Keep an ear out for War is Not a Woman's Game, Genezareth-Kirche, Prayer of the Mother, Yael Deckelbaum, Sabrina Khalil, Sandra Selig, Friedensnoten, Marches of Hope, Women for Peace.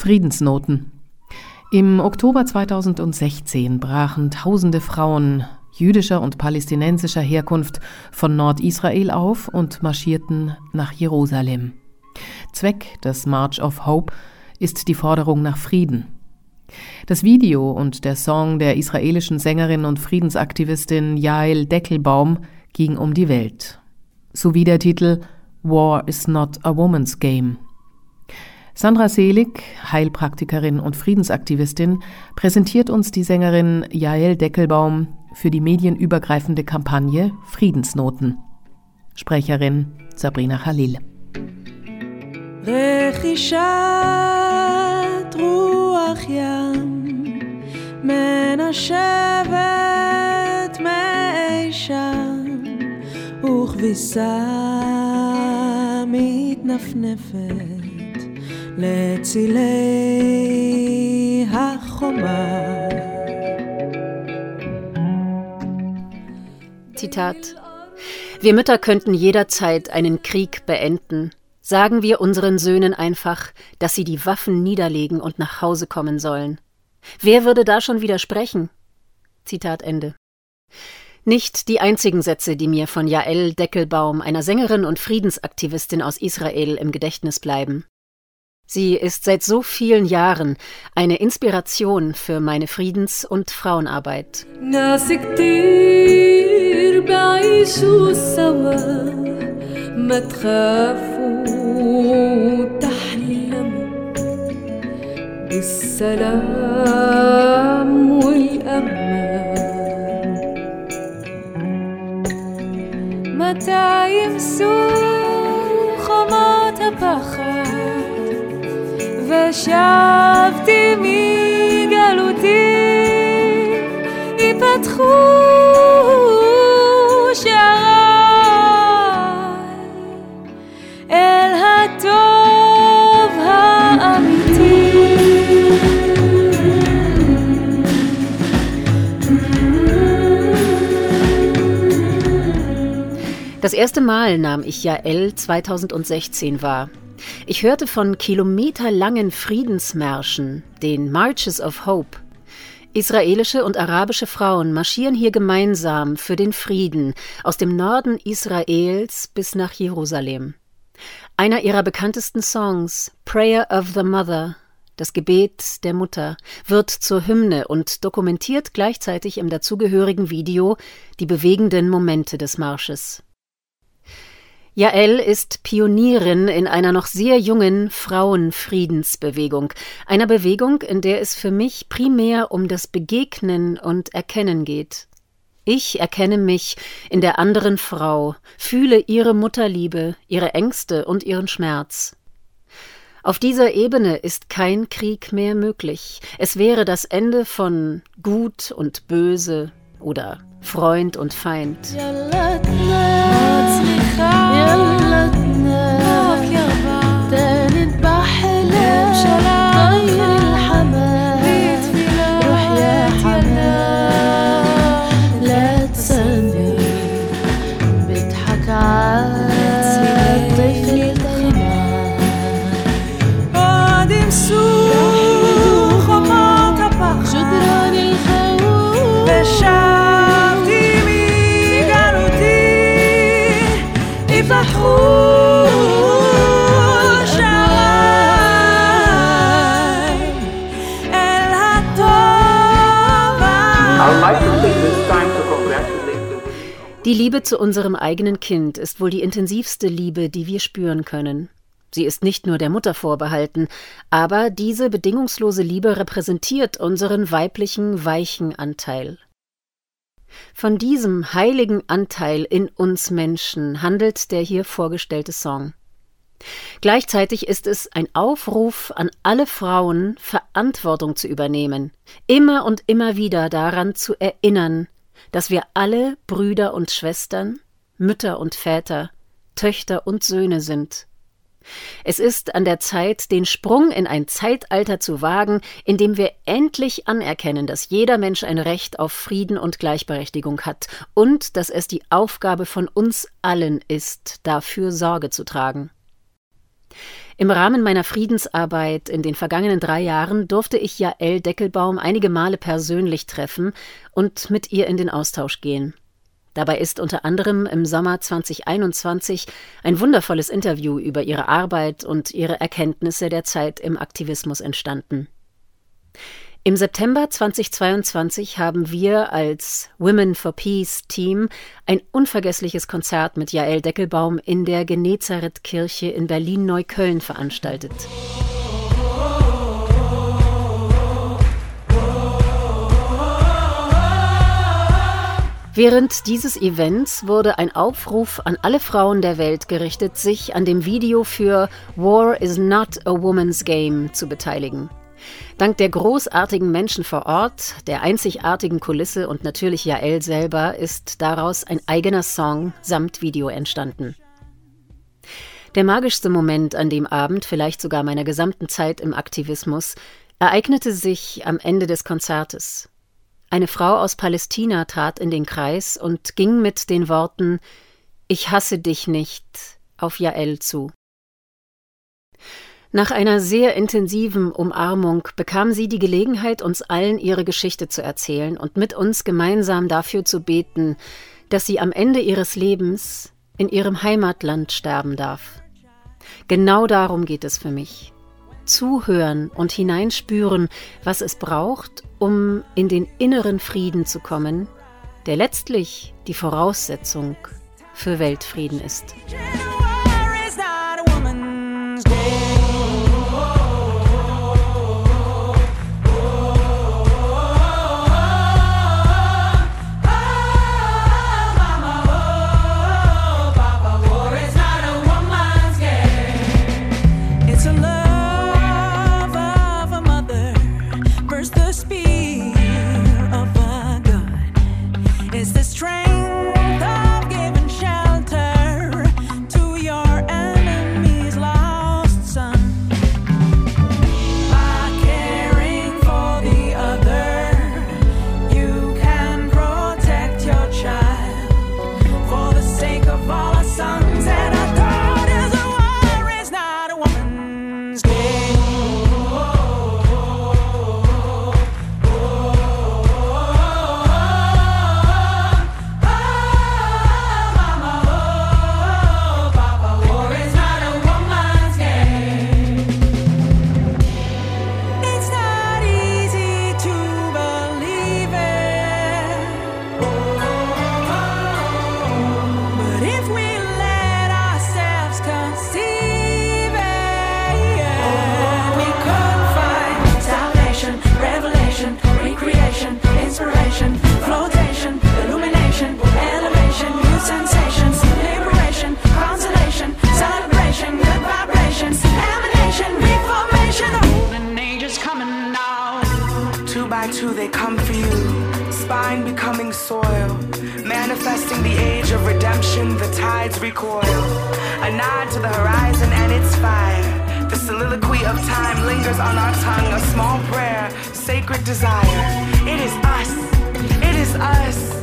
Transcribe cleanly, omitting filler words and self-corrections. Friedensnoten. Im Oktober 2016 brachen tausende Frauen jüdischer und palästinensischer Herkunft von Nordisrael auf und marschierten nach Jerusalem. Zweck des March of Hope ist die Forderung nach Frieden. Das Video und der Song der israelischen Sängerin und Friedensaktivistin Yael Deckelbaum ging um die Welt, sowie der Titel War is Not a Woman's Game. Sandra Selig, Heilpraktikerin und Friedensaktivistin, präsentiert uns die Sängerin Yael Deckelbaum für die medienübergreifende Kampagne Friedensnoten. Sprecherin Sabrina Khalil. רכישת רוח ים מנשבת מאי שם וכביסה מתנפנפת לצילי החומה. Zitat: Wir Mütter könnten jederzeit einen Krieg beenden. Sagen wir unseren Söhnen einfach, dass sie die Waffen niederlegen und nach Hause kommen sollen. Wer würde da schon widersprechen? Zitat Ende. Nicht die einzigen Sätze, die mir von Yael Deckelbaum, einer Sängerin und Friedensaktivistin aus Israel, im Gedächtnis bleiben. Sie ist seit so vielen Jahren eine Inspiration für meine Friedens- und Frauenarbeit. Das erste Mal nahm ich Yael 2016 wahr. Ich hörte von kilometerlangen Friedensmärschen, den Marches of Hope. Israelische und arabische Frauen marschieren hier gemeinsam für den Frieden aus dem Norden Israels bis nach Jerusalem. Einer ihrer bekanntesten Songs, Prayer of the Mother, das Gebet der Mutter, wird zur Hymne und dokumentiert gleichzeitig im dazugehörigen Video die bewegenden Momente des Marsches. Yael ist Pionierin in einer noch sehr jungen Frauenfriedensbewegung, einer Bewegung, in der es für mich primär um das Begegnen und Erkennen geht. Ich erkenne mich in der anderen Frau, fühle ihre Mutterliebe, ihre Ängste und ihren Schmerz. Auf dieser Ebene ist kein Krieg mehr möglich. Es wäre das Ende von Gut und Böse oder Freund und Feind. Die Liebe zu unserem eigenen Kind ist wohl die intensivste Liebe, die wir spüren können. Sie ist nicht nur der Mutter vorbehalten, aber diese bedingungslose Liebe repräsentiert unseren weiblichen, weichen Anteil. Von diesem heiligen Anteil in uns Menschen handelt der hier vorgestellte Song. Gleichzeitig ist es ein Aufruf an alle Frauen, Verantwortung zu übernehmen, immer und immer wieder daran zu erinnern, dass wir alle Brüder und Schwestern, Mütter und Väter, Töchter und Söhne sind. Es ist an der Zeit, den Sprung in ein Zeitalter zu wagen, in dem wir endlich anerkennen, dass jeder Mensch ein Recht auf Frieden und Gleichberechtigung hat und dass es die Aufgabe von uns allen ist, dafür Sorge zu tragen. Im Rahmen meiner Friedensarbeit in den vergangenen 3 Jahren durfte ich Yael Deckelbaum einige Male persönlich treffen und mit ihr in den Austausch gehen. Dabei ist unter anderem im Sommer 2021 ein wundervolles Interview über ihre Arbeit und ihre Erkenntnisse der Zeit im Aktivismus entstanden. Im September 2022 haben wir als Women for Peace Team ein unvergessliches Konzert mit Yael Deckelbaum in der Genezareth-Kirche in Berlin-Neukölln veranstaltet. Während dieses Events wurde ein Aufruf an alle Frauen der Welt gerichtet, sich an dem Video für War is Not a Woman's Game zu beteiligen. Dank der großartigen Menschen vor Ort, der einzigartigen Kulisse und natürlich Yael selber ist daraus ein eigener Song samt Video entstanden. Der magischste Moment an dem Abend, vielleicht sogar meiner gesamten Zeit im Aktivismus, ereignete sich am Ende des Konzertes. Eine Frau aus Palästina trat in den Kreis und ging mit den Worten „Ich hasse dich nicht“ auf Yael zu. Nach einer sehr intensiven Umarmung bekam sie die Gelegenheit, uns allen ihre Geschichte zu erzählen und mit uns gemeinsam dafür zu beten, dass sie am Ende ihres Lebens in ihrem Heimatland sterben darf. Genau darum geht es für mich. Zuhören und hineinspüren, was es braucht, um in den inneren Frieden zu kommen, der letztlich die Voraussetzung für Weltfrieden ist. They come for you, spine becoming soil, manifesting the age of redemption, the tides recoil, a nod to the horizon and its fire, the soliloquy of time lingers on our tongue, a small prayer, sacred desire, it is us,